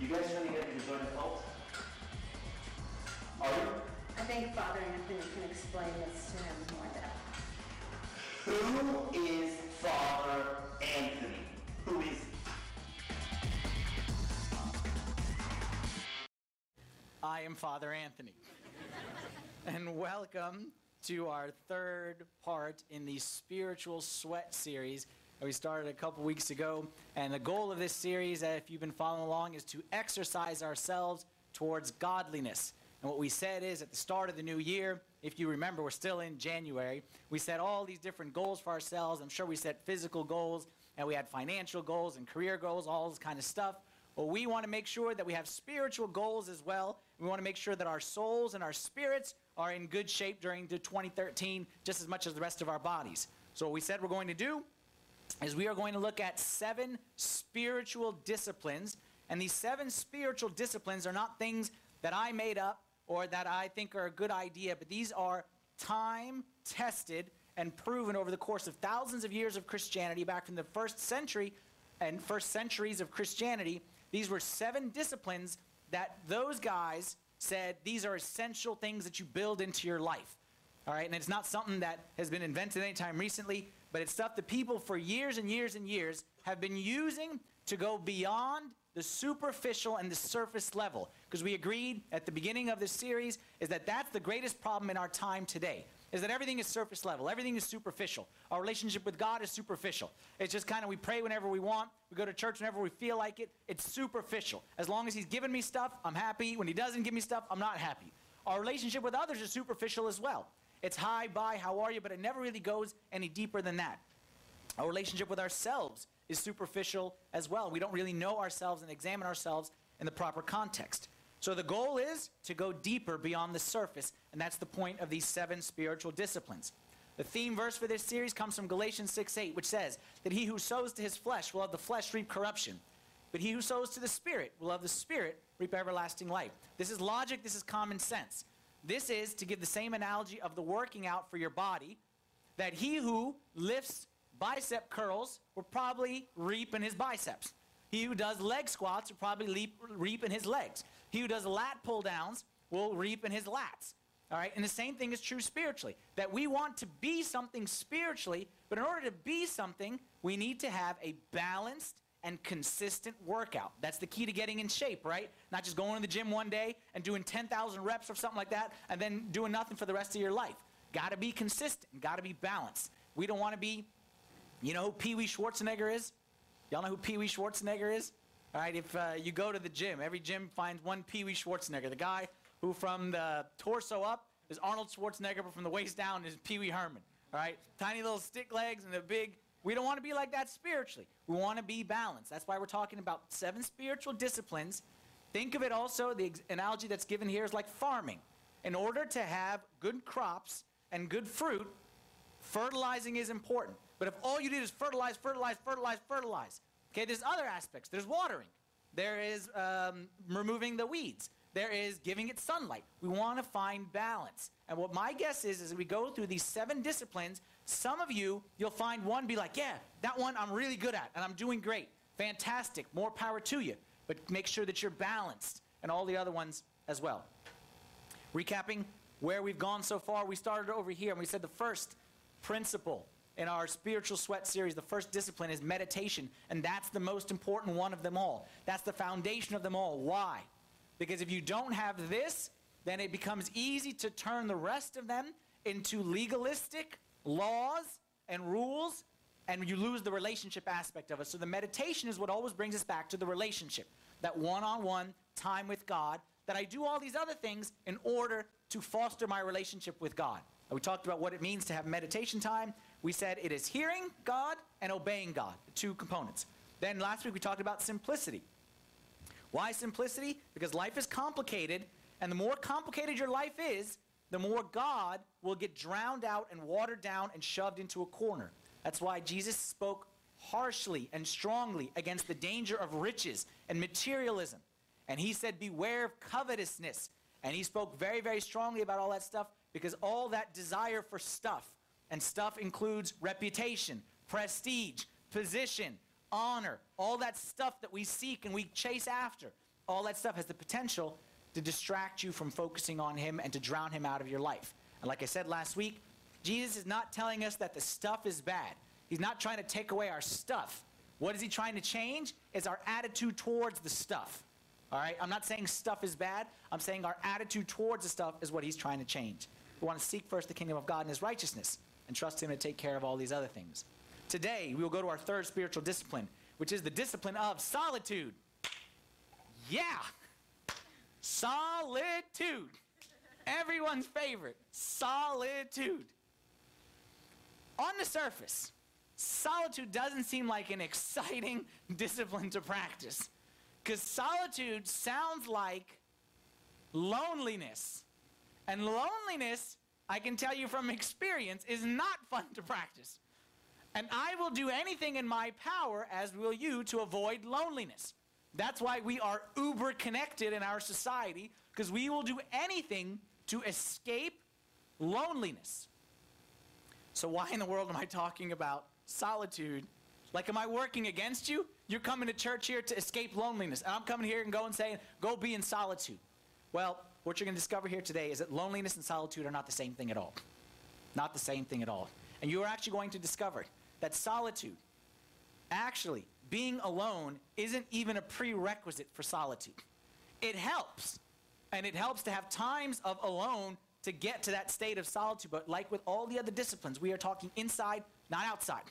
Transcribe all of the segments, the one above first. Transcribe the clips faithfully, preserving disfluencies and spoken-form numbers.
You guys trying to get into your own cult? Are you? I think Father Anthony can explain this to him more though. Who is Father Anthony? Who is he? I am Father Anthony. And welcome to our third part in the Spiritual Sweat series. We started a couple weeks ago, and the goal of this series, if you've been following along, is to exercise ourselves towards godliness. And what we said is, at the start of the new year, if you remember, we're still in January, we set all these different goals for ourselves. I'm sure we set physical goals, and we had financial goals and career goals, all this kind of stuff. Well, we want to make sure that we have spiritual goals as well. We want to make sure that our souls and our spirits are in good shape during the twenty thirteen, just as much as the rest of our bodies. So what we said we're going to do is we are going to look at seven spiritual disciplines. And these seven spiritual disciplines are not things that I made up or that I think are a good idea, but these are time-tested and proven over the course of thousands of years of Christianity, back from the first century and first centuries of Christianity. These were seven disciplines that those guys said these are essential things that you build into your life. All right, and it's not something that has been invented anytime recently, but it's stuff that people for years and years and years have been using to go beyond the superficial and the surface level. Because we agreed at the beginning of this series is that that's the greatest problem in our time today, is that everything is surface level, everything is superficial. Our relationship with God is superficial. It's just kind of we pray whenever we want, we go to church whenever we feel like it, it's superficial. As long as he's giving me stuff, I'm happy. When he doesn't give me stuff, I'm not happy. Our relationship with others is superficial as well. It's hi, bye, how are you, but it never really goes any deeper than that. Our relationship with ourselves is superficial as well. We don't really know ourselves and examine ourselves in the proper context. So the goal is to go deeper beyond the surface, and that's the point of these seven spiritual disciplines. The theme verse for this series comes from Galatians six eight, which says that he who sows to his flesh will have the flesh reap corruption, but he who sows to the Spirit will have the Spirit reap everlasting life. This is logic, this is common sense. This is to give the same analogy of the working out for your body, that he who lifts bicep curls will probably reap in his biceps. He who does leg squats will probably leap, reap in his legs. He who does lat pull downs will reap in his lats. All right, and the same thing is true spiritually, that we want to be something spiritually, but in order to be something, we need to have a balanced and consistent workout. That's the key to getting in shape, right? Not just going to the gym one day and doing ten thousand reps or something like that and then doing nothing for the rest of your life. Got to be consistent. Got to be balanced. We don't want to be, you know who Pee Wee Schwarzenegger is? Y'all know who Pee Wee Schwarzenegger is? All right, if uh, you go to the gym, every gym finds one Pee Wee Schwarzenegger, the guy who from the torso up is Arnold Schwarzenegger, but from the waist down is Pee Wee Herman. All right, tiny little stick legs and the big. We don't want to be like that spiritually. We want to be balanced. That's why we're talking about seven spiritual disciplines. Think of it also, the analogy that's given here is like farming. In order to have good crops and good fruit, fertilizing is important. But if all you did is fertilize, fertilize, fertilize, fertilize, okay, there's other aspects. There's watering. There is um, removing the weeds. There is giving it sunlight. We want to find balance. And what my guess is, is we go through these seven disciplines, some of you, you'll find one be like, yeah, that one I'm really good at, and I'm doing great. Fantastic. More power to you. But make sure that you're balanced and all the other ones as well. Recapping where we've gone so far, we started over here, and we said the first principle in our spiritual sweat series, the first discipline is meditation, and that's the most important one of them all. That's the foundation of them all. Why? Because if you don't have this, then it becomes easy to turn the rest of them into legalistic laws and rules, and you lose the relationship aspect of it. So the meditation is what always brings us back to the relationship, that one-on-one time with God, that I do all these other things in order to foster my relationship with God. We talked about what it means to have meditation time. We said it is hearing God and obeying God, the two components. Then last week we talked about simplicity. Why simplicity? Because life is complicated, and the more complicated your life is, the more God will get drowned out and watered down and shoved into a corner. That's why Jesus spoke harshly and strongly against the danger of riches and materialism. And he said, beware of covetousness. And he spoke very, very strongly about all that stuff, because all that desire for stuff, and stuff includes reputation, prestige, position, honor, all that stuff that we seek and we chase after, all that stuff has the potential to distract you from focusing on him and to drown him out of your life. And like I said last week, Jesus is not telling us that the stuff is bad. He's not trying to take away our stuff. What is he trying to change? It's our attitude towards the stuff. All right? I'm not saying stuff is bad. I'm saying our attitude towards the stuff is what he's trying to change. We want to seek first the kingdom of God and his righteousness and trust him to take care of all these other things. Today, we will go to our third spiritual discipline, which is the discipline of solitude. Yeah. Solitude. Everyone's favorite. Solitude. On the surface, solitude doesn't seem like an exciting discipline to practice, because solitude sounds like loneliness. And loneliness, I can tell you from experience, is not fun to practice. And I will do anything in my power, as will you, to avoid loneliness. That's why we are uber connected in our society, because we will do anything to escape loneliness. So why in the world am I talking about solitude? Like, am I working against you? You're coming to church here to escape loneliness, and I'm coming here and going and saying, go be in solitude. Well, what you're going to discover here today is that loneliness and solitude are not the same thing at all. Not the same thing at all. And you are actually going to discover that solitude, actually, being alone isn't even a prerequisite for solitude. It helps. And it helps to have times of alone to get to that state of solitude. But like with all the other disciplines, we are talking inside, not outside.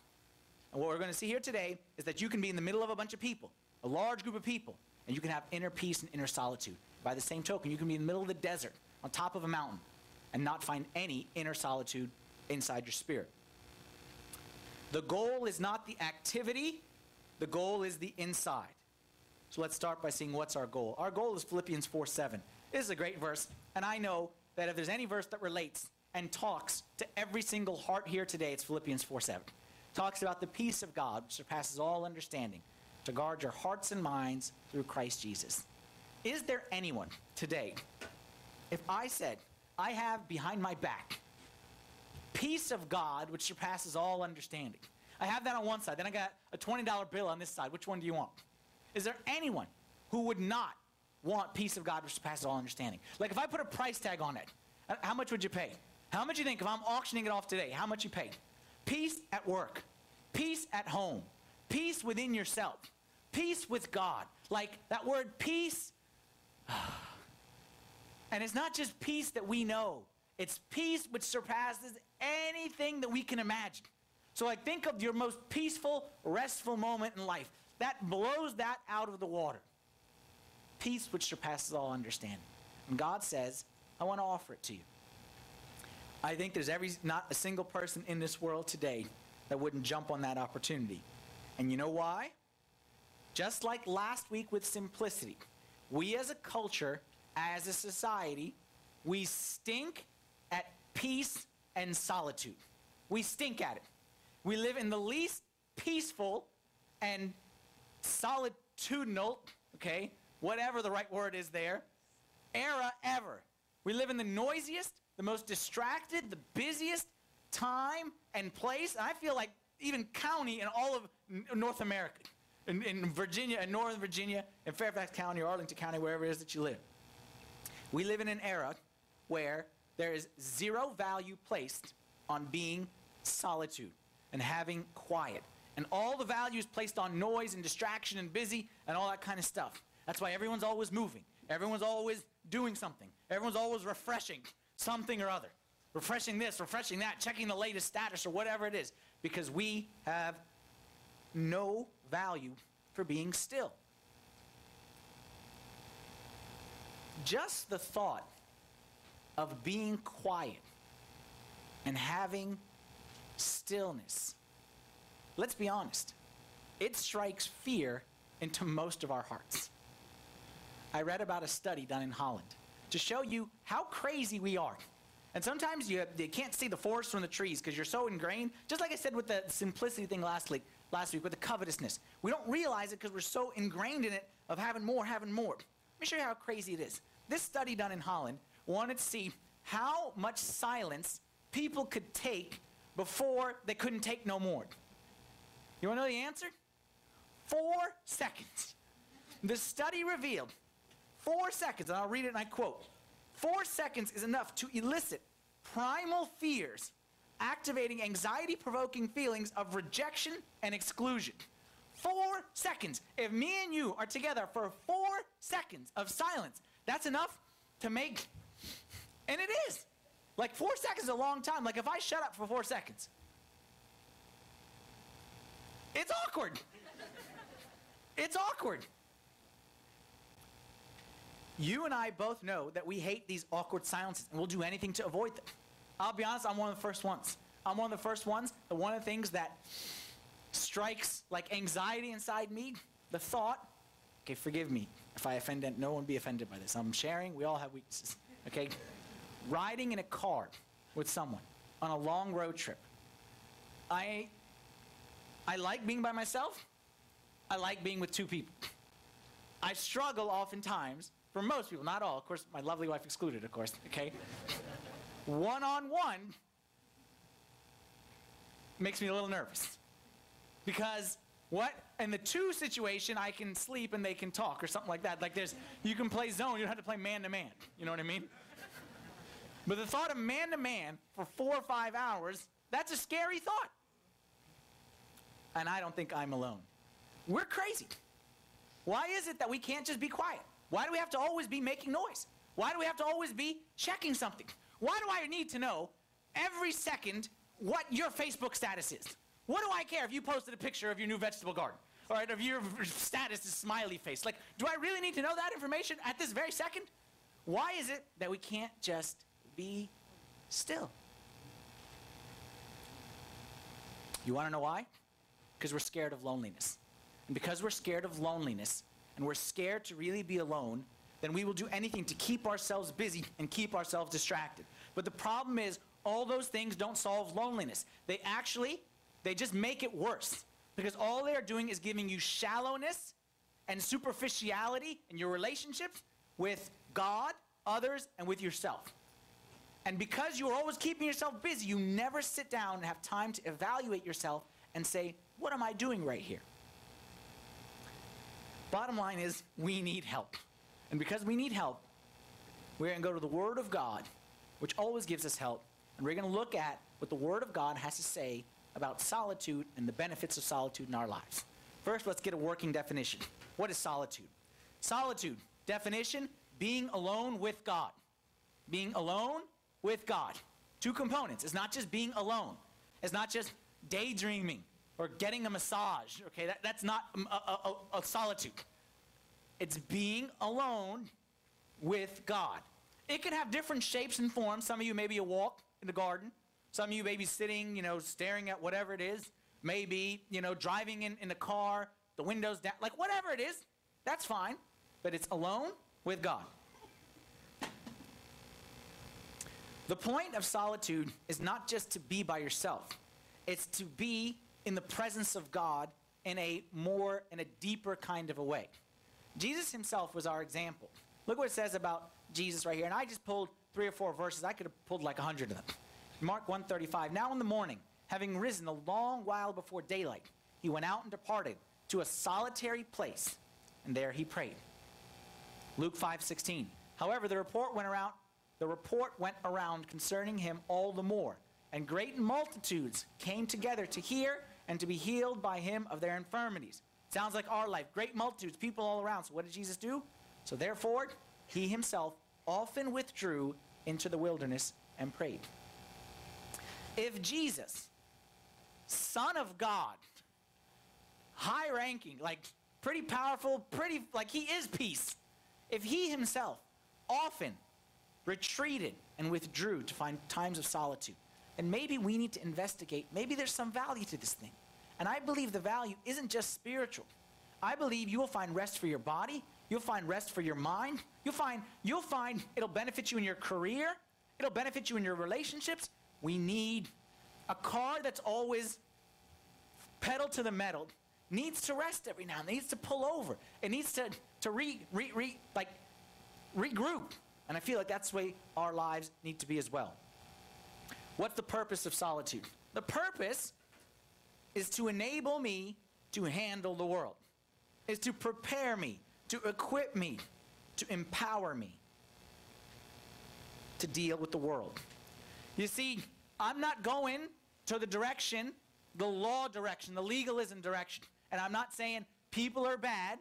And what we're going to see here today is that you can be in the middle of a bunch of people, a large group of people, and you can have inner peace and inner solitude. By the same token, you can be in the middle of the desert, on top of a mountain, and not find any inner solitude inside your spirit. The goal is not the activity, the goal is the inside. So let's start by seeing what's our goal. Our goal is Philippians four seven. This is a great verse, and I know that if there's any verse that relates and talks to every single heart here today, it's Philippians four seven. It talks about the peace of God, which surpasses all understanding, to guard your hearts and minds through Christ Jesus. Is there anyone today, if I said, I have behind my back peace of God which surpasses all understanding. I have that on one side, then I got a twenty dollar bill on this side. Which one do you want? Is there anyone who would not want peace of God which surpasses all understanding? Like if I put a price tag on it, how much would you pay? How much do you think if I'm auctioning it off today, how much you pay? Peace at work, peace at home, peace within yourself, peace with God. Like that word peace, and it's not just peace that we know. It's peace which surpasses anything that we can imagine. So like think of your most peaceful, restful moment in life. That blows that out of the water. Peace which surpasses all understanding. And God says, I want to offer it to you. I think there's every not a single person in this world today that wouldn't jump on that opportunity. And you know why? Just like last week with simplicity, we as a culture, as a society, we stink at peace and solitude. We stink at it. We live in the least peaceful and solitudinal, okay, whatever the right word is there, era ever. We live in the noisiest, the most distracted, the busiest time and place. I feel like even county in all of North America, in, in Virginia, in Northern Virginia, in Fairfax County or Arlington County, wherever it is that you live. We live in an era where there is zero value placed on being solitude and having quiet. And all the value is placed on noise and distraction and busy and all that kind of stuff. That's why everyone's always moving. Everyone's always doing something. Everyone's always refreshing something or other. Refreshing this, refreshing that, checking the latest status or whatever it is. Because we have no value for being still. Just the thought of being quiet and having stillness, let's be honest, it strikes fear into most of our hearts. I read about a study done in Holland to show you how crazy we are. And sometimes you, have, you can't see the forest from the trees because you're so ingrained. Just like I said with the simplicity thing last week, last week with the covetousness. We don't realize it because we're so ingrained in it of having more, having more. Let me show you how crazy it is. This study done in Holland wanted to see how much silence people could take before they couldn't take no more. You want to know the answer? Four seconds. The study revealed four seconds, and I'll read it and I quote, four seconds is enough to elicit primal fears, activating anxiety-provoking feelings of rejection and exclusion. Four seconds. If me and you are together for four seconds of silence, that's enough to make, and it is. Like four seconds is a long time. Like if I shut up for four seconds, it's awkward. It's awkward. You and I both know that we hate these awkward silences and we'll do anything to avoid them. I'll be honest, I'm one of the first ones. I'm one of the first ones. That one of the things that strikes like anxiety inside me, the thought, okay, forgive me if I offend, no one be offended by this. I'm sharing, we all have weaknesses, okay? Riding in a car with someone on a long road trip. I, I like being by myself. I like being with two people. I struggle oftentimes, for most people, not all, of course, my lovely wife excluded, of course, okay? One-on-one makes me a little nervous. Because what? In the two situation, I can sleep and they can talk or something like that. Like there's, you can play zone, you don't have to play man-to-man. You know what I mean? But the thought of man-to-man for four or five hours, that's a scary thought. And I don't think I'm alone. We're crazy. Why is it that we can't just be quiet? Why do we have to always be making noise? Why do we have to always be checking something? Why do I need to know every second what your Facebook status is? What do I care if you posted a picture of your new vegetable garden? All right, if your status is smiley face. Like, do I really need to know that information at this very second? Why is it that we can't just be still? You want to know why? Because we're scared of loneliness. And because we're scared of loneliness, and we're scared to really be alone, then we will do anything to keep ourselves busy and keep ourselves distracted. But the problem is, all those things don't solve loneliness. They actually, they just make it worse. Because all they are doing is giving you shallowness and superficiality in your relationships with God, others, and with yourself. And because you're always keeping yourself busy, you never sit down and have time to evaluate yourself and say, what am I doing right here? Bottom line is, we need help. And because we need help, we're going to go to the Word of God, which always gives us help, and we're going to look at what the Word of God has to say about solitude and the benefits of solitude in our lives. First, let's get a working definition. What is solitude? Solitude, definition, being alone with God. Being alone with God. Two components. It's not just being alone. It's not just daydreaming or getting a massage. Okay, that, that's not a, a, a, a solitude. It's being alone with God. It can have different shapes and forms. Some of you maybe a walk in the garden. Some of you may be sitting, you know, staring at whatever it is. Maybe, you know, driving in, in the car, the windows down, like whatever it is, that's fine. But it's alone with God. The point of solitude is not just to be by yourself. It's to be in the presence of God in a more, in a deeper kind of a way. Jesus himself was our example. Look what it says about Jesus right here. And I just pulled three or four verses. I could have pulled like a hundred of them. Mark one thirty-five, now in the morning, having risen a long while before daylight, he went out and departed to a solitary place, and there he prayed. Luke five sixteen, however, the report went around, the report went around concerning him all the more, and great multitudes came together to hear and to be healed by him of their infirmities. Sounds like our life, great multitudes, people all around. So what did Jesus do? So therefore, he himself often withdrew into the wilderness and prayed. If Jesus, Son of God, high ranking, like pretty powerful, pretty, like he is peace. If he himself often retreated and withdrew to find times of solitude, and maybe we need to investigate, maybe there's some value to this thing. And I believe the value isn't just spiritual. I believe you will find rest for your body. You'll find rest for your mind. You'll find, you'll find it'll benefit you in your career. It'll benefit you in your relationships. We need a car that's always pedal to the metal, needs to rest every now and then, needs to pull over. It needs to, to re, re, re, like, regroup. And I feel like that's the way our lives need to be as well. What's the purpose of solitude? The purpose is to enable me to handle the world, is to prepare me, to equip me, to empower me to deal with the world. You see, I'm not going to the direction, the law direction, the legalism direction. And I'm not saying people are bad.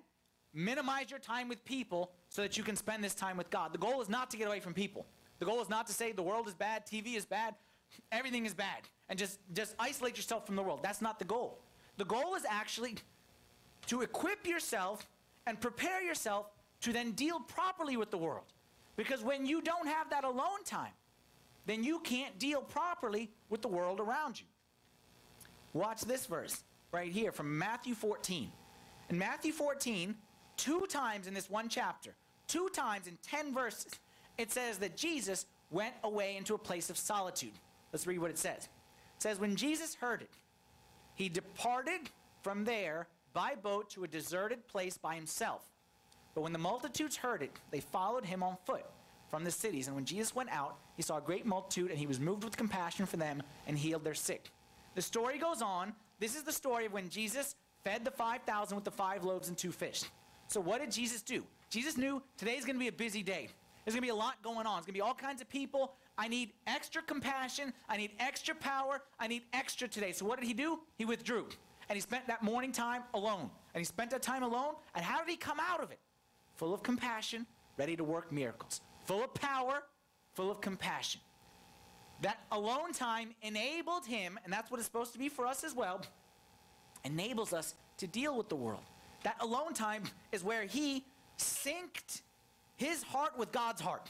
Minimize your time with people so that you can spend this time with God. The goal is not to get away from people. The goal is not to say the world is bad, T V is bad, everything is bad, and just, just isolate yourself from the world. That's not the goal. The goal is actually to equip yourself and prepare yourself to then deal properly with the world. Because when you don't have that alone time, then you can't deal properly with the world around you. Watch this verse right here from Matthew fourteen. In Matthew fourteen, two times in this one chapter, two times in ten verses, it says that Jesus went away into a place of solitude. Let's read what it says. It says, when Jesus heard it, he departed from there by boat to a deserted place by himself. But when the multitudes heard it, they followed him on foot from the cities. And when Jesus went out, he saw a great multitude, and he was moved with compassion for them and healed their sick. The story goes on. This is the story of when Jesus fed the five thousand with the five loaves and two fish. So what did Jesus do? Jesus knew today's going to be a busy day. There's going to be a lot going on. There's going to be all kinds of people. I need extra compassion. I need extra power. I need extra today. So what did he do? He withdrew. And he spent that morning time alone. And he spent that time alone. And how did he come out of it? Full of compassion, ready to work miracles. Full of power, full of compassion. That alone time enabled him, and that's what it's supposed to be for us as well, enables us to deal with the world. That alone time is where he synced his heart with God's heart.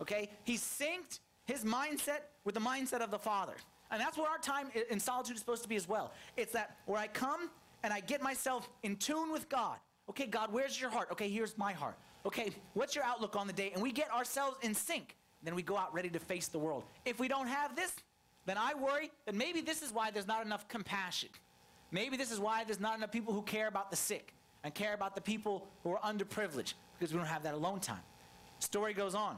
Okay? He synced his mindset with the mindset of the Father. And that's what our time in solitude is supposed to be as well. It's that where I come and I get myself in tune with God. Okay, God, where's your heart? Okay, here's my heart. Okay, what's your outlook on the day? And we get ourselves in sync. Then we go out ready to face the world. If we don't have this, then I worry that maybe this is why there's not enough compassion. Maybe this is why there's not enough people who care about the sick and care about the people who are underprivileged, because we don't have that alone time. Story goes on.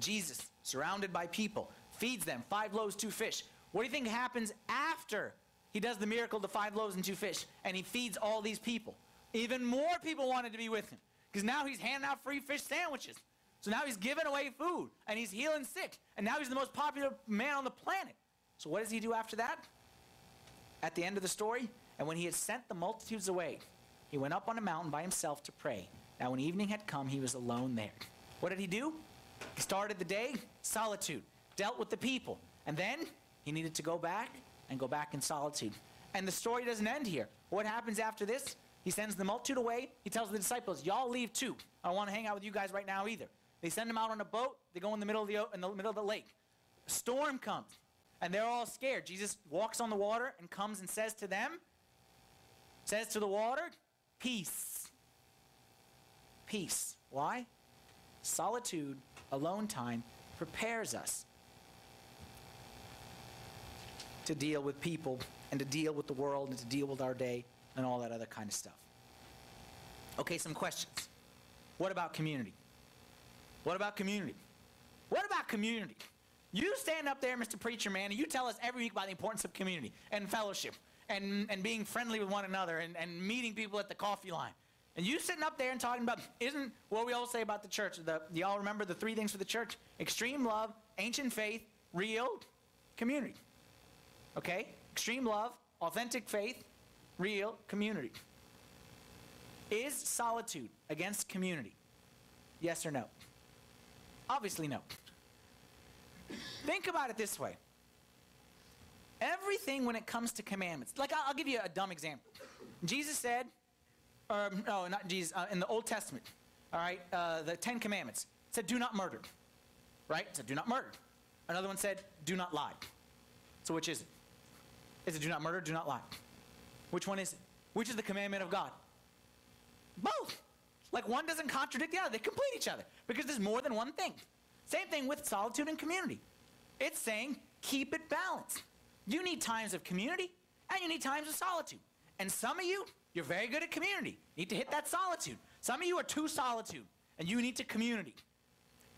Jesus, surrounded by people, feeds them five loaves, two fish. What do you think happens after he does the miracle, the five loaves and two fish, and he feeds all these people? Even more people wanted to be with him, because now he's handing out free fish sandwiches. So now he's giving away food, and he's healing sick, and now he's the most popular man on the planet. So what does he do after that? At the end of the story, and when he had sent the multitudes away, he went up on a mountain by himself to pray. Now when evening had come, he was alone there. What did he do? He started the day, solitude, dealt with the people, and then he needed to go back and go back in solitude. And the story doesn't end here. What happens after this? He sends the multitude away. He tells the disciples, y'all leave too. I don't want to hang out with you guys right now either. They send them out on a boat. They go in the middle of the, in the, middle of the lake. A storm comes. And they're all scared. Jesus walks on the water and comes and says to them, says to the water, peace. Peace. Why? Solitude, alone time, prepares us to deal with people and to deal with the world and to deal with our day and all that other kind of stuff. Okay, some questions. What about community? What about community? What about community? You stand up there, Mister Preacher Man, and you tell us every week about the importance of community and fellowship and, and being friendly with one another and, and meeting people at the coffee line. And you sitting up there and talking about, isn't what we all say about the church, the, you all remember the three things for the church? Extreme love, ancient faith, real community. Okay? Extreme love, authentic faith, real community. Is solitude against community? Yes or no? Obviously no. Think about it this way. Everything when it comes to commandments, like I'll, I'll give you a dumb example. Jesus said, or no, not Jesus, uh, in the Old Testament, all right, uh, the Ten Commandments, it said do not murder, right? It said do not murder. Another one said do not lie. So which is it? Is it do not murder, do not lie? Which one is it? Which is the commandment of God? Both. Like one doesn't contradict the other. They complete each other because there's more than one thing. Same thing with solitude and community. It's saying keep it balanced. You need times of community and you need times of solitude. And some of you, you're very good at community. You need to hit that solitude. Some of you are too solitude and you need to community.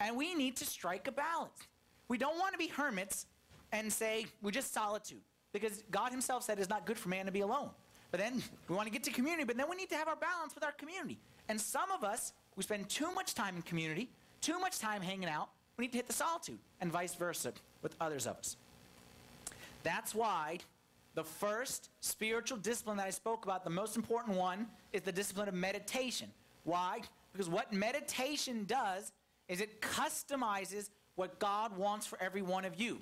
And we need to strike a balance. We don't want to be hermits and say we're just solitude because God himself said it's not good for man to be alone. But then we want to get to community, but then we need to have our balance with our community. And some of us, we spend too much time in community, too much time hanging out. We need to hit the solitude and vice versa with others of us. That's why the first spiritual discipline that I spoke about, the most important one, is the discipline of meditation. Why? Because what meditation does is it customizes what God wants for every one of you.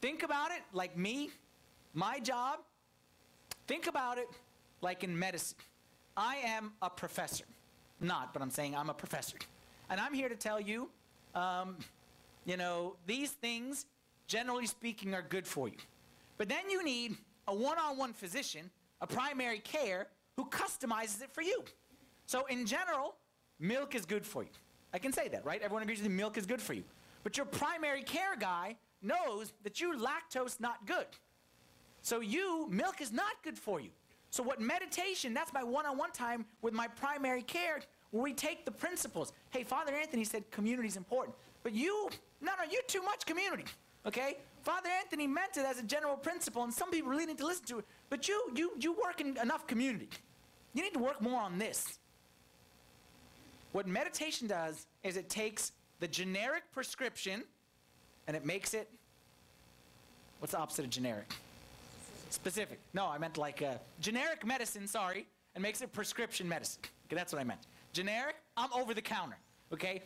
Think about it like me, my job. Think about it like in medicine. I am a professor. Not, but I'm saying I'm a professor. And I'm here to tell you, um, you know, these things, generally speaking, are good for you. But then you need a one-on-one physician, a primary care, who customizes it for you. So in general, milk is good for you. I can say that, right? Everyone agrees that milk is good for you. But your primary care guy knows that you're lactose not good. So you, milk is not good for you. So what meditation, that's my one-on-one time with my primary care, where we take the principles. Hey, Father Anthony said community is important. But you, no, no, you too much community. Okay? Father Anthony meant it as a general principle, and some people really need to listen to it. But you, you, you work in enough community. You need to work more on this. What meditation does is it takes the generic prescription, and it makes it, what's the opposite of generic? Specific. No, I meant like uh, generic medicine, sorry, and makes it prescription medicine. Okay, that's what I meant. Generic, I'm over the counter, okay?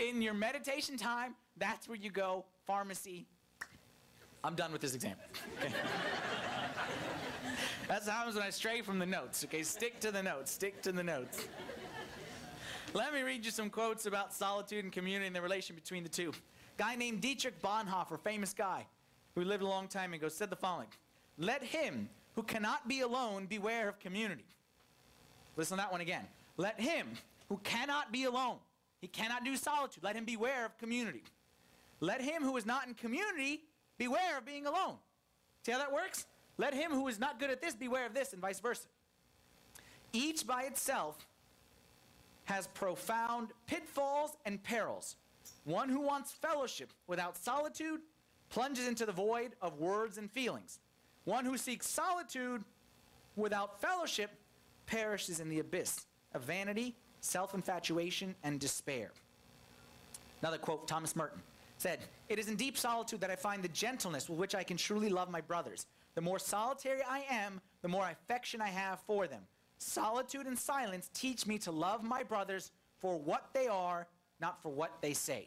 In your meditation time, that's where you go, pharmacy. I'm done with this example. Okay. That's what happens when I stray from the notes, okay? Stick to the notes, stick to the notes. Let me read you some quotes about solitude and community and the relation between the two. Guy named Dietrich Bonhoeffer, famous guy, who lived a long time ago, said the following. Let him who cannot be alone beware of community. Listen to that one again. Let him who cannot be alone, he cannot do solitude, let him beware of community. Let him who is not in community beware of being alone. See how that works? Let him who is not good at this beware of this, and vice versa. Each by itself has profound pitfalls and perils. One who wants fellowship without solitude plunges into the void of words and feelings. One who seeks solitude without fellowship perishes in the abyss of vanity, self-infatuation, and despair. Another quote, Thomas Merton said, it is in deep solitude that I find the gentleness with which I can truly love my brothers. The more solitary I am, the more affection I have for them. Solitude and silence teach me to love my brothers for what they are, not for what they say.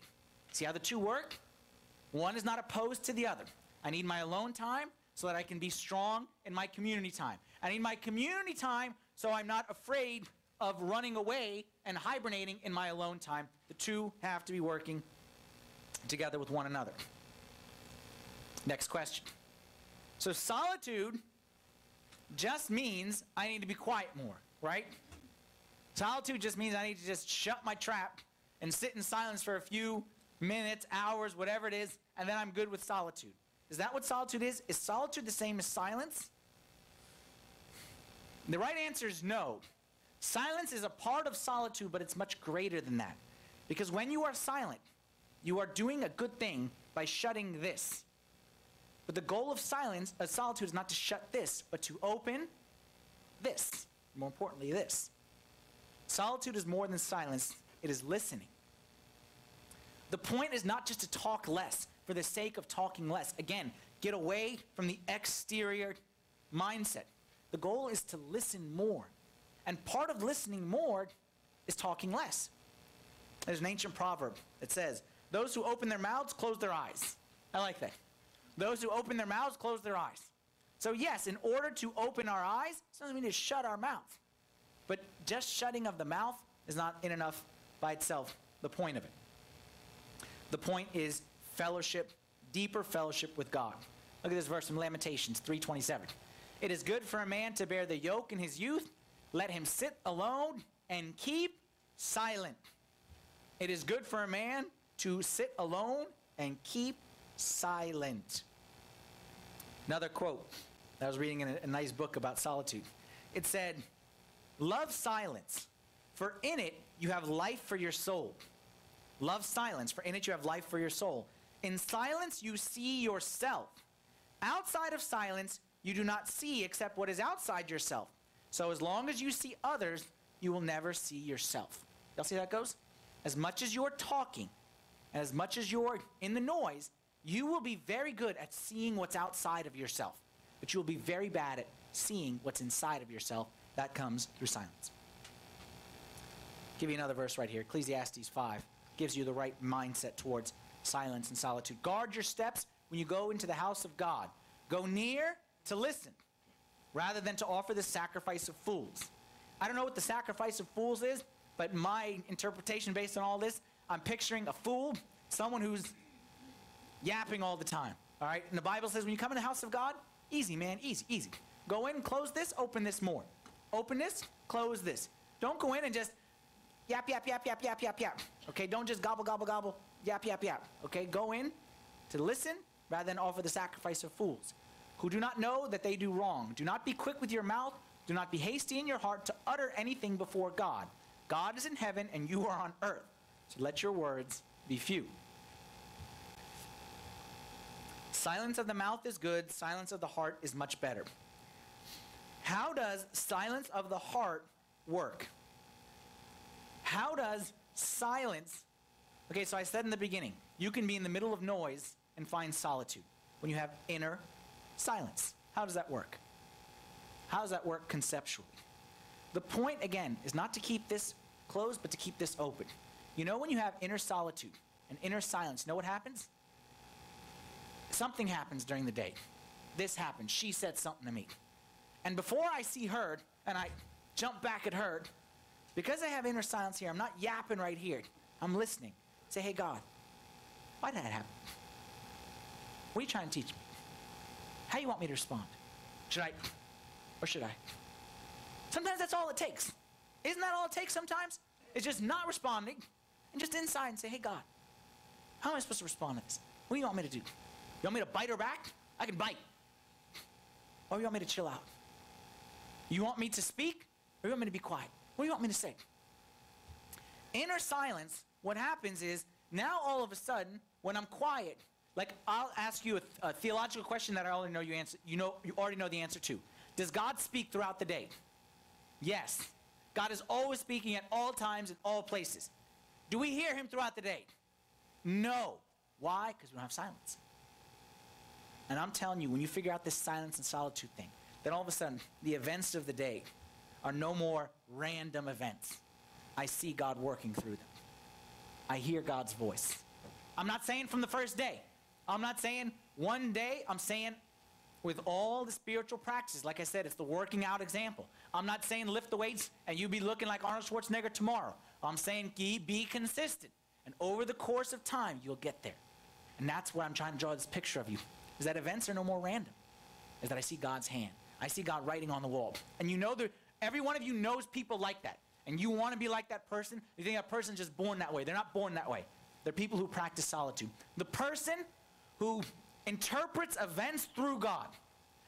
See how the two work? One is not opposed to the other. I need my alone time, so that I can be strong in my community time. I need my community time so I'm not afraid of running away and hibernating in my alone time. The two have to be working together with one another. Next question. So solitude just means I need to be quiet more, right? Solitude just means I need to just shut my trap and sit in silence for a few minutes, hours, whatever it is, and then I'm good with solitude. Is that what solitude is? Is solitude the same as silence? The right answer is no. Silence is a part of solitude, but it's much greater than that. Because when you are silent, you are doing a good thing by shutting this. But the goal of silence, of solitude, is not to shut this, but to open this. More importantly, this. Solitude is more than silence. It is listening. The point is not just to talk less for the sake of talking less. Again, get away from the exterior mindset. The goal is to listen more. And part of listening more is talking less. There's an ancient proverb that says, those who open their mouths close their eyes. I like that. Those who open their mouths close their eyes. So yes, in order to open our eyes, sometimes we need to shut our mouth. But just shutting of the mouth is not in enough by itself, the point of it. The point is fellowship, deeper fellowship with God. Look at this verse from Lamentations three twenty-seven. It is good for a man to bear the yoke in his youth. Let him sit alone and keep silent. It is good for a man to sit alone and keep silent. Another quote that I was reading in a, a nice book about solitude. It said, love silence, for in it you have life for your soul. Love silence, for in it you have life for your soul. In silence you see yourself. Outside of silence you do not see except what is outside yourself. So as long as you see others, you will never see yourself. Y'all see how that goes? As much as you're talking, as much as you're in the noise, you will be very good at seeing what's outside of yourself. But you will be very bad at seeing what's inside of yourself. That comes through silence. I'll give you another verse right here. Ecclesiastes five gives you the right mindset towards silence and solitude. Guard your steps when you go into the house of God. Go near to listen, rather than to offer the sacrifice of fools. I don't know what the sacrifice of fools is, but my interpretation based on all this, I'm picturing a fool, someone who's yapping all the time. All right? And the Bible says when you come in the house of God, easy, man, easy, easy. Go in, close this, open this more. Open this, close this. Don't go in and just yap, yap, yap, yap, yap, yap, yap. Okay? Don't just gobble, gobble, gobble, yap, yap, yap. Okay? Go in to listen rather than offer the sacrifice of fools, who do not know that they do wrong. Do not be quick with your mouth. Do not be hasty in your heart to utter anything before God. God is in heaven and you are on earth. So let your words be few. Silence of the mouth is good. Silence of the heart is much better. How does silence of the heart work? How does silence... Okay, so I said in the beginning, you can be in the middle of noise and find solitude when you have inner silence. How does that work? How does that work conceptually? The point, again, is not to keep this closed, but to keep this open. You know, when you have inner solitude and inner silence, you know what happens? Something happens during the day. This happened. She said something to me. And before I see her and I jump back at her, because I have inner silence here, I'm not yapping right here. I'm listening. Say, hey, God, why did that happen? What are you trying to teach me? How do you want me to respond? Should I? Or should I? Sometimes that's all it takes. Isn't that all it takes sometimes? It's just not responding and just inside and say, hey, God, how am I supposed to respond to this? What do you want me to do? You want me to bite her back? I can bite. Or you want me to chill out? You want me to speak? Or you want me to be quiet? What do you want me to say? Inner silence, what happens is now all of a sudden when I'm quiet, like, I'll ask you a, th a theological question that I already know you answer. You know, you already know the answer to. Does God speak throughout the day? Yes. God is always speaking at all times and all places. Do we hear him throughout the day? No. Why? Because we don't have silence. And I'm telling you, when you figure out this silence and solitude thing, then all of a sudden, the events of the day are no more random events. I see God working through them. I hear God's voice. I'm not saying from the first day. I'm not saying one day, I'm saying with all the spiritual practices. Like I said, it's the working out example. I'm not saying lift the weights and you be looking like Arnold Schwarzenegger tomorrow. I'm saying be consistent. And over the course of time, you'll get there. And that's what I'm trying to draw this picture of you. Is that events are no more random. Is that I see God's hand. I see God writing on the wall. And you know, there, every one of you knows people like that. And you want to be like that person. You think that person's just born that way. They're not born that way. They're people who practice solitude. The person who interprets events through God.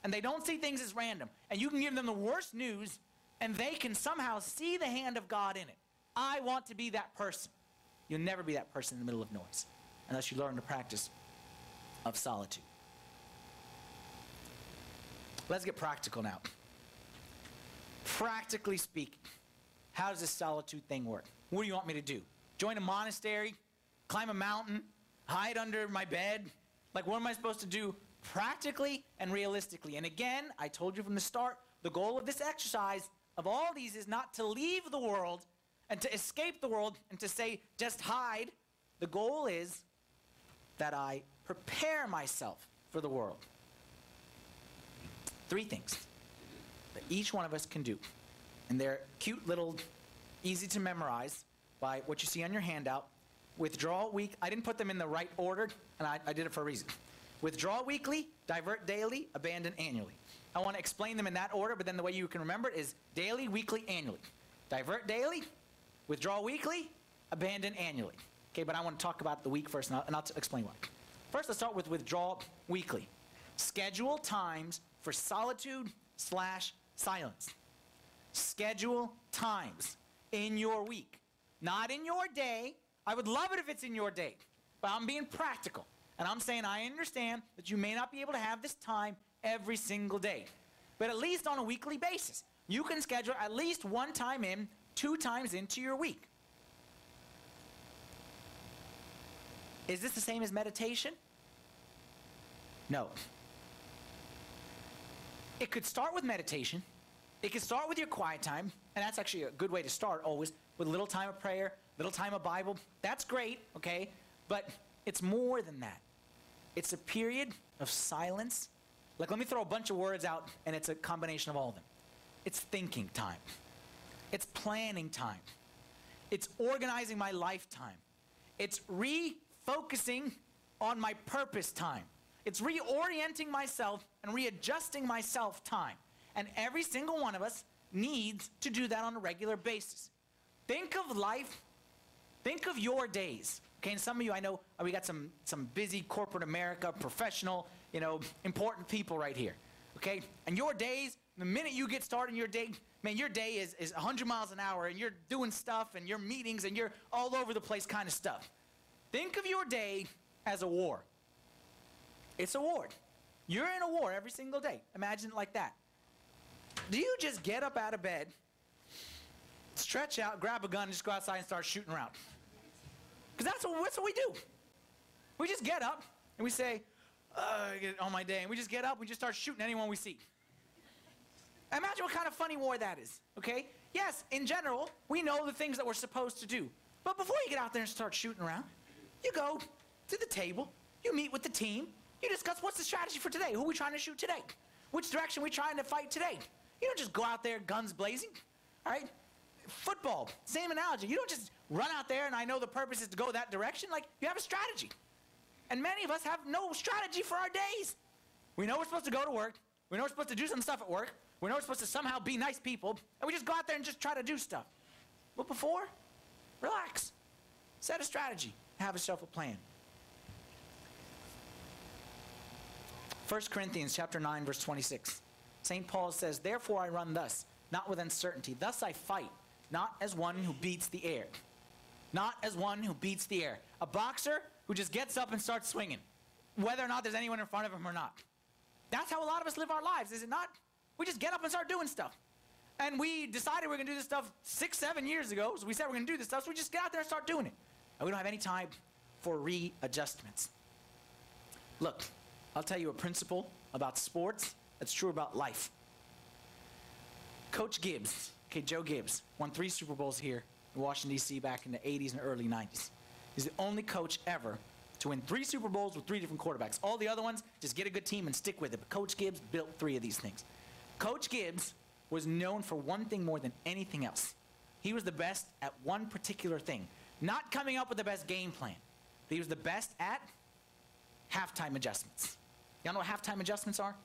And they don't see things as random. And you can give them the worst news, and they can somehow see the hand of God in it. I want to be that person. You'll never be that person in the middle of noise, unless you learn the practice of solitude. Let's get practical now. Practically speaking, how does this solitude thing work? What do you want me to do? Join a monastery? Climb a mountain? Hide under my bed? Like, what am I supposed to do practically and realistically? And again, I told you from the start, the goal of this exercise, of all these, is not to leave the world and to escape the world and to say, just hide. The goal is that I prepare myself for the world. Three things that each one of us can do. And they're cute little, easy to memorize by what you see on your handout. Withdraw week. I didn't put them in the right order, and I, I did it for a reason. Withdraw weekly, divert daily, abandon annually. I want to explain them in that order, but then the way you can remember it is daily, weekly, annually. Divert daily, withdraw weekly, abandon annually. Okay, but I want to talk about the week first, and I'll, and I'll t- explain why. First, let's start with withdraw weekly. Schedule times for solitude slash silence. Schedule times in your week. Not in your day. I would love it if it's in your day, but I'm being practical. And I'm saying I understand that you may not be able to have this time every single day, but at least on a weekly basis. You can schedule at least one time in, two times into your week. Is this the same as meditation? No. It could start with meditation. It could start with your quiet time, and that's actually a good way to start always, with a little time of prayer, little time of Bible. That's great, okay? But it's more than that. It's a period of silence. Like, let me throw a bunch of words out, and it's a combination of all of them. It's thinking time. It's planning time. It's organizing my lifetime. It's refocusing on my purpose time. It's reorienting myself and readjusting myself time. And every single one of us needs to do that on a regular basis. Think of life. Think of your days. Okay, and some of you, I know, we got some, some busy corporate America, professional, you know, important people right here. Okay, and your days, the minute you get started in your day, man, your day is, is one hundred miles an hour, and you're doing stuff, and you're meetings, and you're all over the place kind of stuff. Think of your day as a war. It's a war. You're in a war every single day. Imagine it like that. Do you just get up out of bed, stretch out, grab a gun, and just go outside and start shooting around? Because that's what, that's what we do. We just get up and we say, oh, I get on my day. And we just get up and we just start shooting anyone we see. Imagine what kind of funny war that is, okay? Yes, in general, we know the things that we're supposed to do. But before you get out there and start shooting around, you go to the table, you meet with the team, you discuss what's the strategy for today, who are we trying to shoot today, which direction are we trying to fight today. You don't just go out there guns blazing, all right? Football, same analogy. You don't just run out there and I know the purpose is to go that direction. Like, you have a strategy. And many of us have no strategy for our days. We know we're supposed to go to work. We know we're supposed to do some stuff at work. We know we're supposed to somehow be nice people. And we just go out there and just try to do stuff. But before, relax. Set a strategy. Have yourself a plan. First Corinthians chapter nine, verse twenty-six. Saint Paul says, therefore I run thus, not with uncertainty. Thus I fight, not as one who beats the air. Not as one who beats the air. A boxer who just gets up and starts swinging, whether or not there's anyone in front of him or not. That's how a lot of us live our lives, is it not? We just get up and start doing stuff. And we decided we we're going to do this stuff six, seven years ago. So we said we we're going to do this stuff, so we just get out there and start doing it. And we don't have any time for readjustments. Look, I'll tell you a principle about sports that's true about life. Coach Gibbs, okay, Joe Gibbs, won three Super Bowls here in Washington, D C back in the eighties and early nineties. He's the only coach ever to win three Super Bowls with three different quarterbacks. All the other ones, just get a good team and stick with it. But Coach Gibbs built three of these things. Coach Gibbs was known for one thing more than anything else. He was the best at one particular thing. Not coming up with the best game plan. He was the best at halftime adjustments. Y'all know what halftime adjustments are?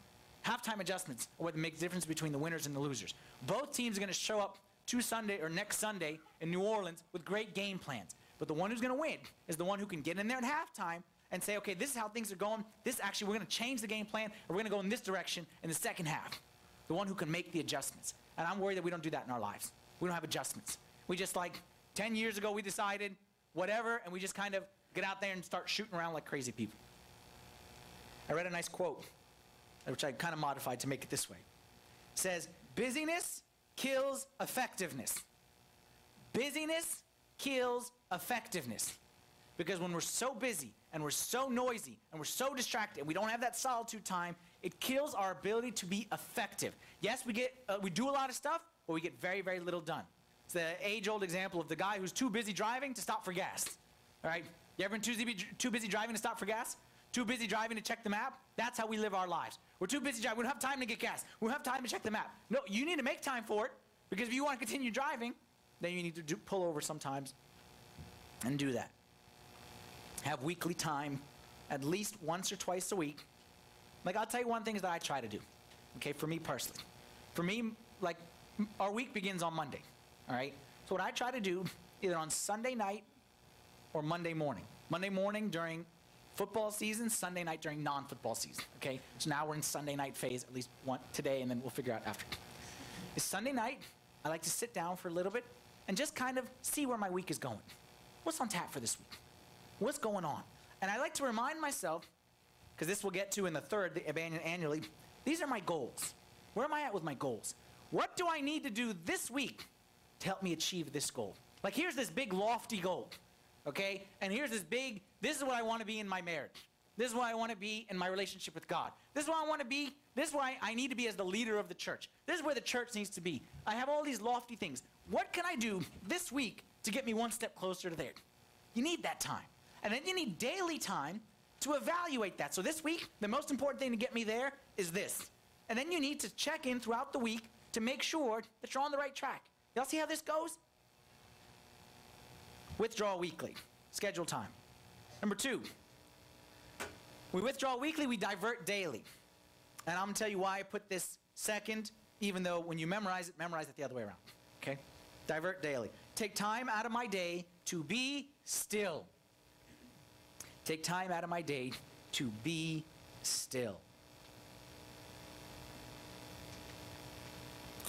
Halftime adjustments are what makes the difference between the winners and the losers. Both teams are going to show up to Sunday or next Sunday in New Orleans with great game plans. But the one who's going to win is the one who can get in there at halftime and say, okay, this is how things are going. This actually, we're going to change the game plan, and we're going to go in this direction in the second half. The one who can make the adjustments. And I'm worried that we don't do that in our lives. We don't have adjustments. We just like, ten years ago we decided whatever, and we just kind of get out there and start shooting around like crazy people. I read a nice quote, which I kind of modified to make it this way. It says, busyness kills effectiveness. Busyness kills effectiveness. Because when we're so busy and we're so noisy and we're so distracted and we don't have that solitude time, it kills our ability to be effective. Yes, we get uh, we do a lot of stuff, but we get very, very little done. It's the age-old example of the guy who's too busy driving to stop for gas. All right? You ever been too, too busy driving to stop for gas? Too busy driving to check the map? That's how we live our lives. We're too busy driving. We don't have time to get gas. We don't have time to check the map. No, you need to make time for it, because if you want to continue driving, then you need to do, pull over sometimes and do that. Have weekly time at least once or twice a week. Like, I'll tell you one thing is that I try to do, okay, for me personally. For me, like, our week begins on Monday, all right? So what I try to do, either on Sunday night or Monday morning. Monday morning during football season, Sunday night during non-football season, okay? So now we're in Sunday night phase, at least one today, and then we'll figure out after. It's Sunday night. I like to sit down for a little bit and just kind of see where my week is going. What's on tap for this week? What's going on? And I like to remind myself, because this we'll get to in the third, the abandon annually, these are my goals. Where am I at with my goals? What do I need to do this week to help me achieve this goal? Like, here's this big lofty goal, okay? And here's this big, this is what I want to be in my marriage. This is what I want to be in my relationship with God. This is what I want to be. This is why I need to be as the leader of the church. This is where the church needs to be. I have all these lofty things. What can I do this week to get me one step closer to there? You need that time. And then you need daily time to evaluate that. So this week, the most important thing to get me there is this. And then you need to check in throughout the week to make sure that you're on the right track. Y'all see how this goes? Withdraw weekly. Schedule time. Number two, we withdraw weekly, we divert daily. And I'm going to tell you why I put this second, even though when you memorize it, memorize it the other way around. Okay? Divert daily. Take time out of my day to be still. Take time out of my day to be still.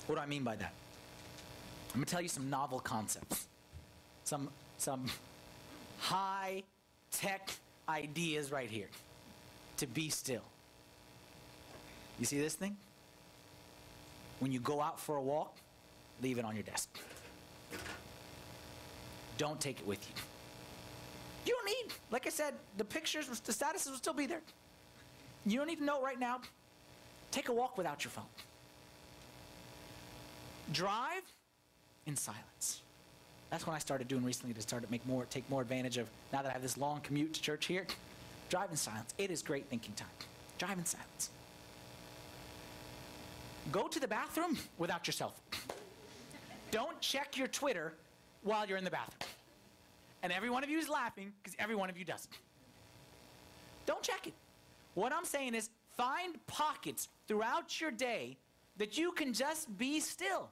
What do I mean by that? I'm going to tell you some novel concepts. Some, some high-tech ideas right here. To be still. You see this thing? When you go out for a walk, leave it on your desk. Don't take it with you. You don't need, like I said, the pictures, the statuses will still be there. You don't need to know right now. Take a walk without your phone. Drive in silence. That's what I started doing recently to start to make more, take more advantage of, now that I have this long commute to church here. Drive in silence. It is great thinking time. Drive in silence. Go to the bathroom without your cell phone. Don't check your Twitter while you're in the bathroom. And every one of you is laughing because every one of you doesn't. Don't check it. What I'm saying is, find pockets throughout your day that you can just be still.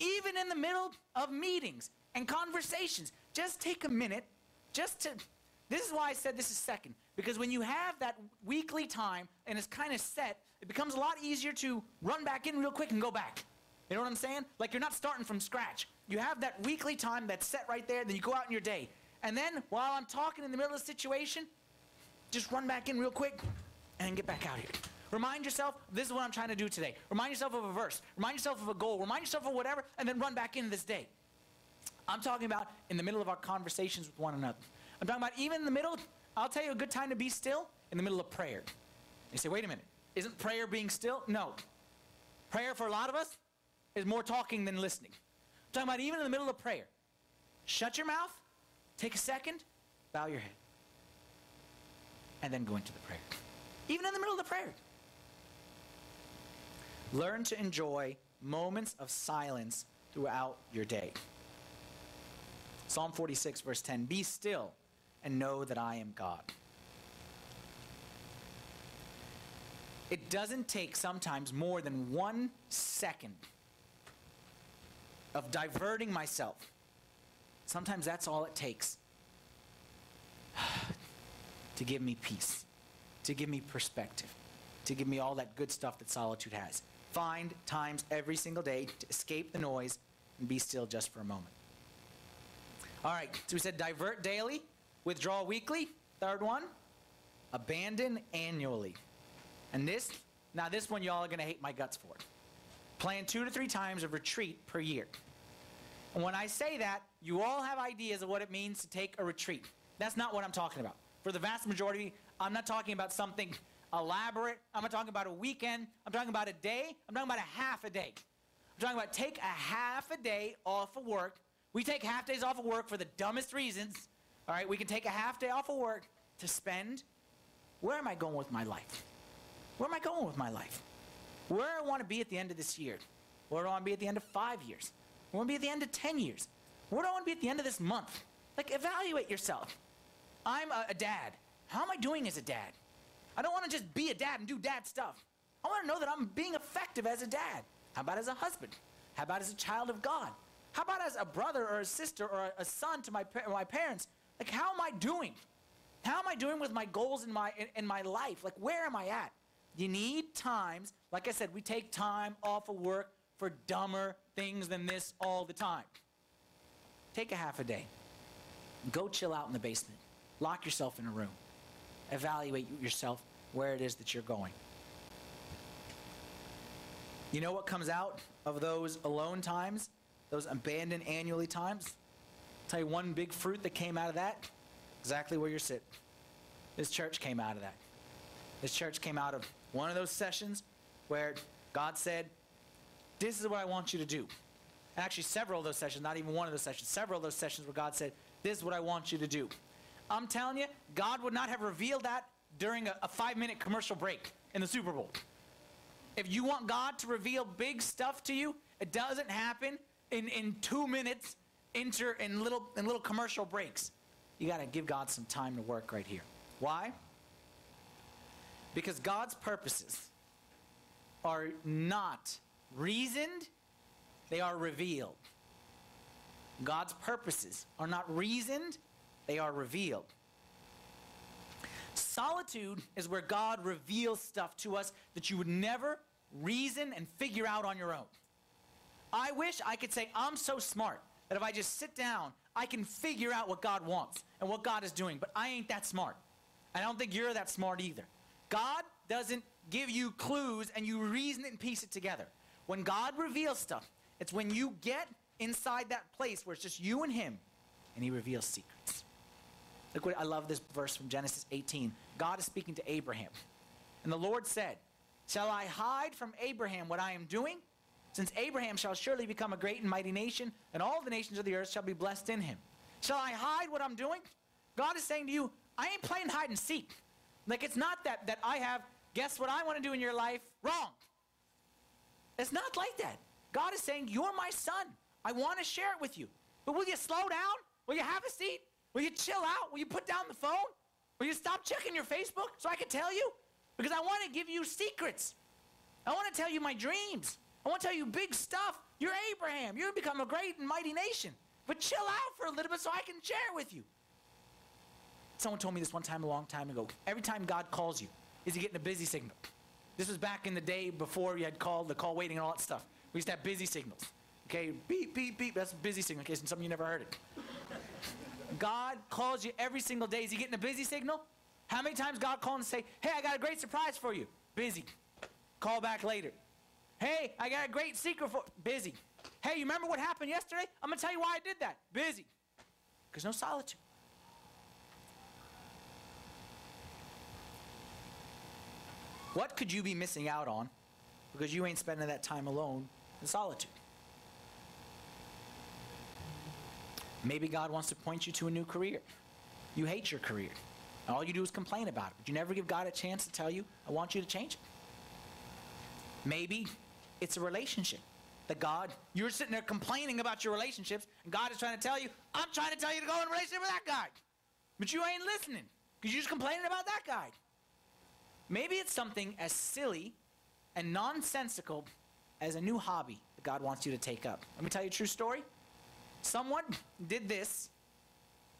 Even in the middle of meetings and conversations, just take a minute just to, this is why I said this is second, because when you have that weekly time and it's kind of set, it becomes a lot easier to run back in real quick and go back. You know what I'm saying? Like, you're not starting from scratch. You have that weekly time that's set right there, then you go out in your day. And then, while I'm talking in the middle of the situation, just run back in real quick and get back out here. Remind yourself, this is what I'm trying to do today. Remind yourself of a verse. Remind yourself of a goal. Remind yourself of whatever, and then run back into this day. I'm talking about in the middle of our conversations with one another. I'm talking about even in the middle, I'll tell you a good time to be still, in the middle of prayer. You say, wait a minute, isn't prayer being still? No. Prayer for a lot of us is more talking than listening. I'm talking about even in the middle of prayer. Shut your mouth. Take a second, bow your head. and then go into the prayer. Even in the middle of the prayer. Learn to enjoy moments of silence throughout your day. Psalm forty-six, verse ten, be still and know that I am God. It doesn't take sometimes more than one second of diverting myself. Sometimes that's all it takes to give me peace, to give me perspective, to give me all that good stuff that solitude has. Find times every single day to escape the noise and be still just for a moment. All right, so we said divert daily, withdraw weekly. Third one, abandon annually. And this, now this one y'all are going to hate my guts for. Plan two to three times of retreat per year. And when I say that, you all have ideas of what it means to take a retreat. That's not what I'm talking about. For the vast majority of you, I'm not talking about something elaborate. I'm not talking about a weekend. I'm talking about a day. I'm talking about a half a day. I'm talking about take a half a day off of work. We take half days off of work for the dumbest reasons. All right, we can take a half day off of work to spend. Where am I going with my life? Where am I going with my life? Where do I want to be at the end of this year? Where do I want to be at the end of five years? Where do I want to be at the end of ten years? Where do I want to be at the end of this month? Like, evaluate yourself. I'm a, a dad. How am I doing as a dad? I don't want to just be a dad and do dad stuff. I want to know that I'm being effective as a dad. How about as a husband? How about as a child of God? How about as a brother or a sister or a, a son to my, my parents? Like, how am I doing? How am I doing with my goals in my, in, in my life? Like, where am I at? You need times, like I said, we take time off of work for dumber things than this all the time. Take a half a day. Go chill out in the basement. Lock yourself in a room. Evaluate yourself where it is that you're going. You know what comes out of those alone times, those abandoned annually times? I'll tell you one big fruit that came out of that, exactly where you're sitting. This church came out of that. This church came out of one of those sessions where God said, this is what I want you to do. And actually, several of those sessions, not even one of those sessions, several of those sessions where God said, this is what I want you to do. I'm telling you, God would not have revealed that during a, a five-minute commercial break in the Super Bowl. If you want God to reveal big stuff to you, it doesn't happen in, in two minutes, inter, in, little, in little commercial breaks. You got to give God some time to work right here. Why? Because God's purposes are not reasoned, they are revealed. God's purposes are not reasoned, they are revealed. Solitude is where God reveals stuff to us that you would never reason and figure out on your own. I wish I could say, I'm so smart that if I just sit down, I can figure out what God wants and what God is doing, but I ain't that smart. I don't think you're that smart either. God doesn't give you clues and you reason it and piece it together. When God reveals stuff, it's when you get inside that place where it's just you and Him and He reveals secrets. Look what I love this verse from Genesis eighteen. God is speaking to Abraham. And the Lord said, shall I hide from Abraham what I am doing? Since Abraham shall surely become a great and mighty nation, and all the nations of the earth shall be blessed in him. Shall I hide what I'm doing? God is saying to you, I ain't playing hide and seek. Like, it's not that, that I have, guess what I want to do in your life? Wrong. It's not like that. God is saying, you're my son. I want to share it with you. But will you slow down? Will you have a seat? Will you chill out? Will you put down the phone? Will you stop checking your Facebook so I can tell you? Because I want to give you secrets. I want to tell you my dreams. I want to tell you big stuff. You're Abraham. You're going to become a great and mighty nation. But chill out for a little bit so I can share with you. Someone told me this one time a long time ago. Every time God calls you, is He getting a busy signal? This was back in the day before you had called the call waiting and all that stuff. We used to have busy signals. Okay, beep, beep, beep. That's a busy signal in case something you never heard it. God calls you every single day. Is He getting a busy signal? How many times God calls and say, hey, I got a great surprise for you. Busy. Call back later. Hey, I got a great secret for you. Busy. Hey, you remember what happened yesterday? I'm going to tell you why I did that. Busy. Because no solitude. What could you be missing out on because you ain't spending that time alone in solitude? Maybe God wants to point you to a new career. You hate your career. And all you do is complain about it. But you never give God a chance to tell you, I want you to change it. Maybe it's a relationship that God, you're sitting there complaining about your relationships, and God is trying to tell you, I'm trying to tell you to go in a relationship with that guy. But you ain't listening because you're just complaining about that guy. Maybe it's something as silly and nonsensical as a new hobby that God wants you to take up. Let me tell you a true story. Someone did this,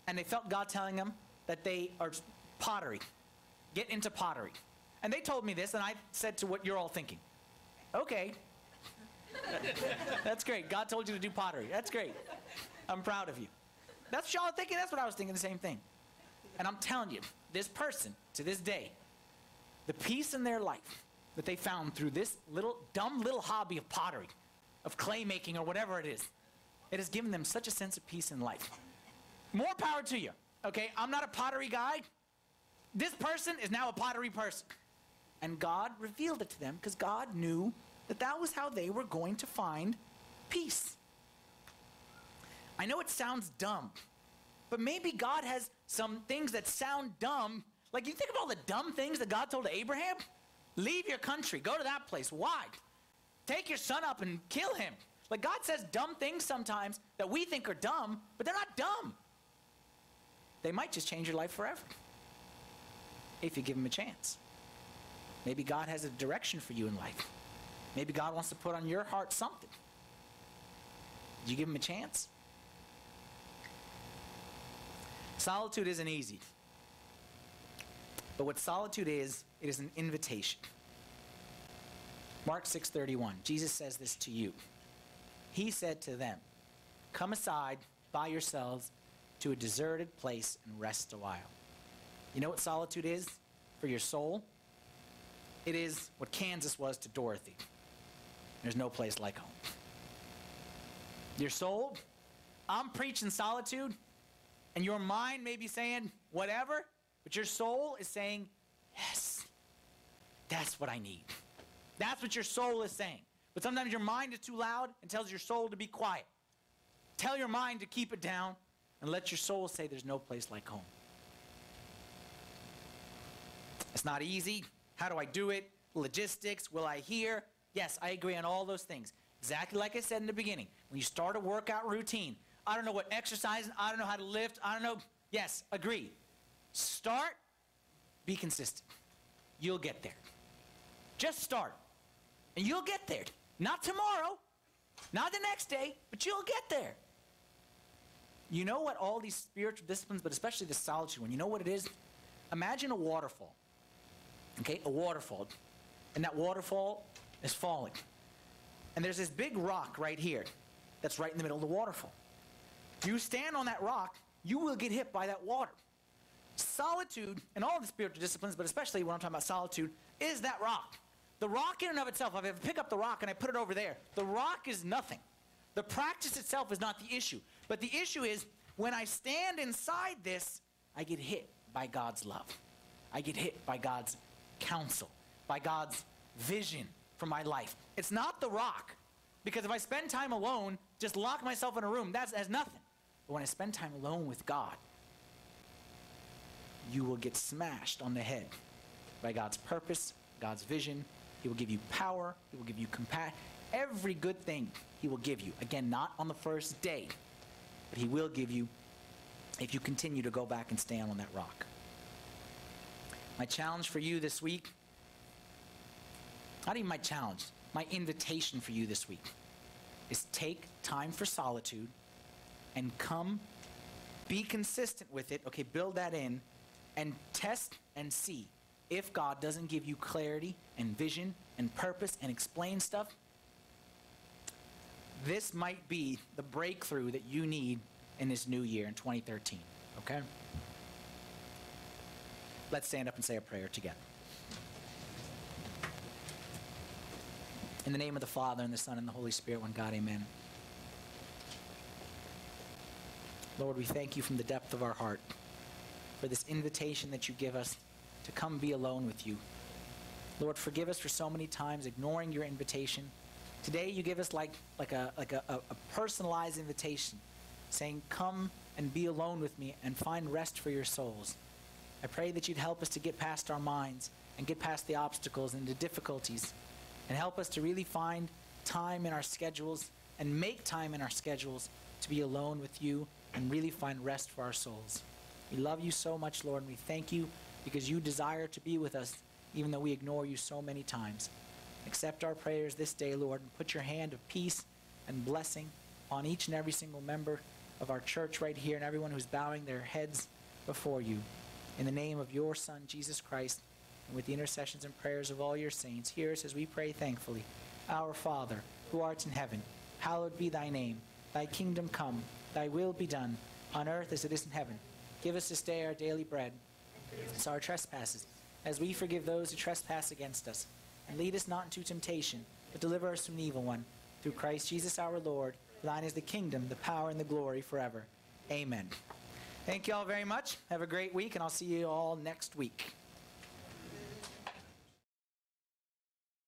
and they felt God telling them that they are pottery. Get into pottery. And they told me this, and I said to what you're all thinking, okay, that's great. God told you to do pottery. That's great. I'm proud of you. That's what y'all are thinking. That's what I was thinking, the same thing. And I'm telling you, this person, to this day, the peace in their life that they found through this little dumb little hobby of pottery, of clay making or whatever it is, it has given them such a sense of peace in life. More power to you. Okay, I'm not a pottery guy. This person is now a pottery person. And God revealed it to them because God knew that that was how they were going to find peace. I know it sounds dumb, but maybe God has some things that sound dumb. Like, you think of all the dumb things that God told Abraham? Leave your country. Go to that place. Why? Take your son up and kill him. Like, God says dumb things sometimes that we think are dumb, but they're not dumb. They might just change your life forever if you give them a chance. Maybe God has a direction for you in life. Maybe God wants to put on your heart something. Did you give him a chance? Solitude isn't easy. But what solitude is, it is an invitation. Mark six thirty-one, Jesus says this to you. He said to them, come aside by yourselves to a deserted place and rest a while. You know what solitude is for your soul? It is what Kansas was to Dorothy. There's no place like home. Your soul, I'm preaching solitude, and your mind may be saying whatever, but your soul is saying, yes, that's what I need. That's what your soul is saying. But sometimes your mind is too loud and tells your soul to be quiet. Tell your mind to keep it down and let your soul say there's no place like home. It's not easy. How do I do it? Logistics. Will I hear? Yes, I agree on all those things. Exactly like I said in the beginning. When you start a workout routine, I don't know what exercise, I don't know how to lift, I don't know. Yes, agree. Start, be consistent. You'll get there. Just start. And you'll get there. Not tomorrow, not the next day, but you'll get there. You know what all these spiritual disciplines, but especially the solitude one, you know what it is? Imagine a waterfall. Okay, a waterfall. And that waterfall is falling. And there's this big rock right here that's right in the middle of the waterfall. You stand on that rock, you will get hit by that water. Solitude, and all the spiritual disciplines, but especially when I'm talking about solitude, is that rock. The rock in and of itself, if I pick up the rock and I put it over there, the rock is nothing. The practice itself is not the issue. But the issue is, when I stand inside this, I get hit by God's love. I get hit by God's counsel, by God's vision for my life. It's not the rock. Because if I spend time alone, just lock myself in a room, that's, that's nothing. But when I spend time alone with God, you will get smashed on the head by God's purpose, God's vision. He will give you power. He will give you compassion. Every good thing he will give you. Again, not on the first day, but he will give you if you continue to go back and stand on that rock. My challenge for you this week, not even my challenge, my invitation for you this week is take time for solitude and come, be consistent with it. Okay, build that in and test and see. If God doesn't give you clarity and vision and purpose and explain stuff, this might be the breakthrough that you need in this new year in twenty thirteen, okay? Let's stand up and say a prayer together. In the name of the Father, and the Son, and the Holy Spirit, one God, amen. Lord, we thank you from the depth of our heart for this invitation that you give us to come be alone with you. Lord, forgive us for so many times ignoring your invitation. Today you give us like, like, a, like a, a personalized invitation saying, come and be alone with me and find rest for your souls. I pray that you'd help us to get past our minds and get past the obstacles and the difficulties, and help us to really find time in our schedules and make time in our schedules to be alone with you and really find rest for our souls. We love you so much, Lord, and we thank you because you desire to be with us even though we ignore you so many times. Accept our prayers this day, Lord, and put your hand of peace and blessing on each and every single member of our church right here and everyone who's bowing their heads before you. In the name of your Son, Jesus Christ, and with the intercessions and prayers of all your saints, hear us as we pray thankfully. Our Father, who art in heaven, hallowed be thy name. Thy kingdom come, thy will be done, on earth as it is in heaven. Give us this day our daily bread, and our trespasses, as we forgive those who trespass against us. And lead us not into temptation, but deliver us from the evil one. Through Christ Jesus our Lord, thine is the kingdom, the power, and the glory forever. Amen. Thank you all very much. Have a great week, and I'll see you all next week.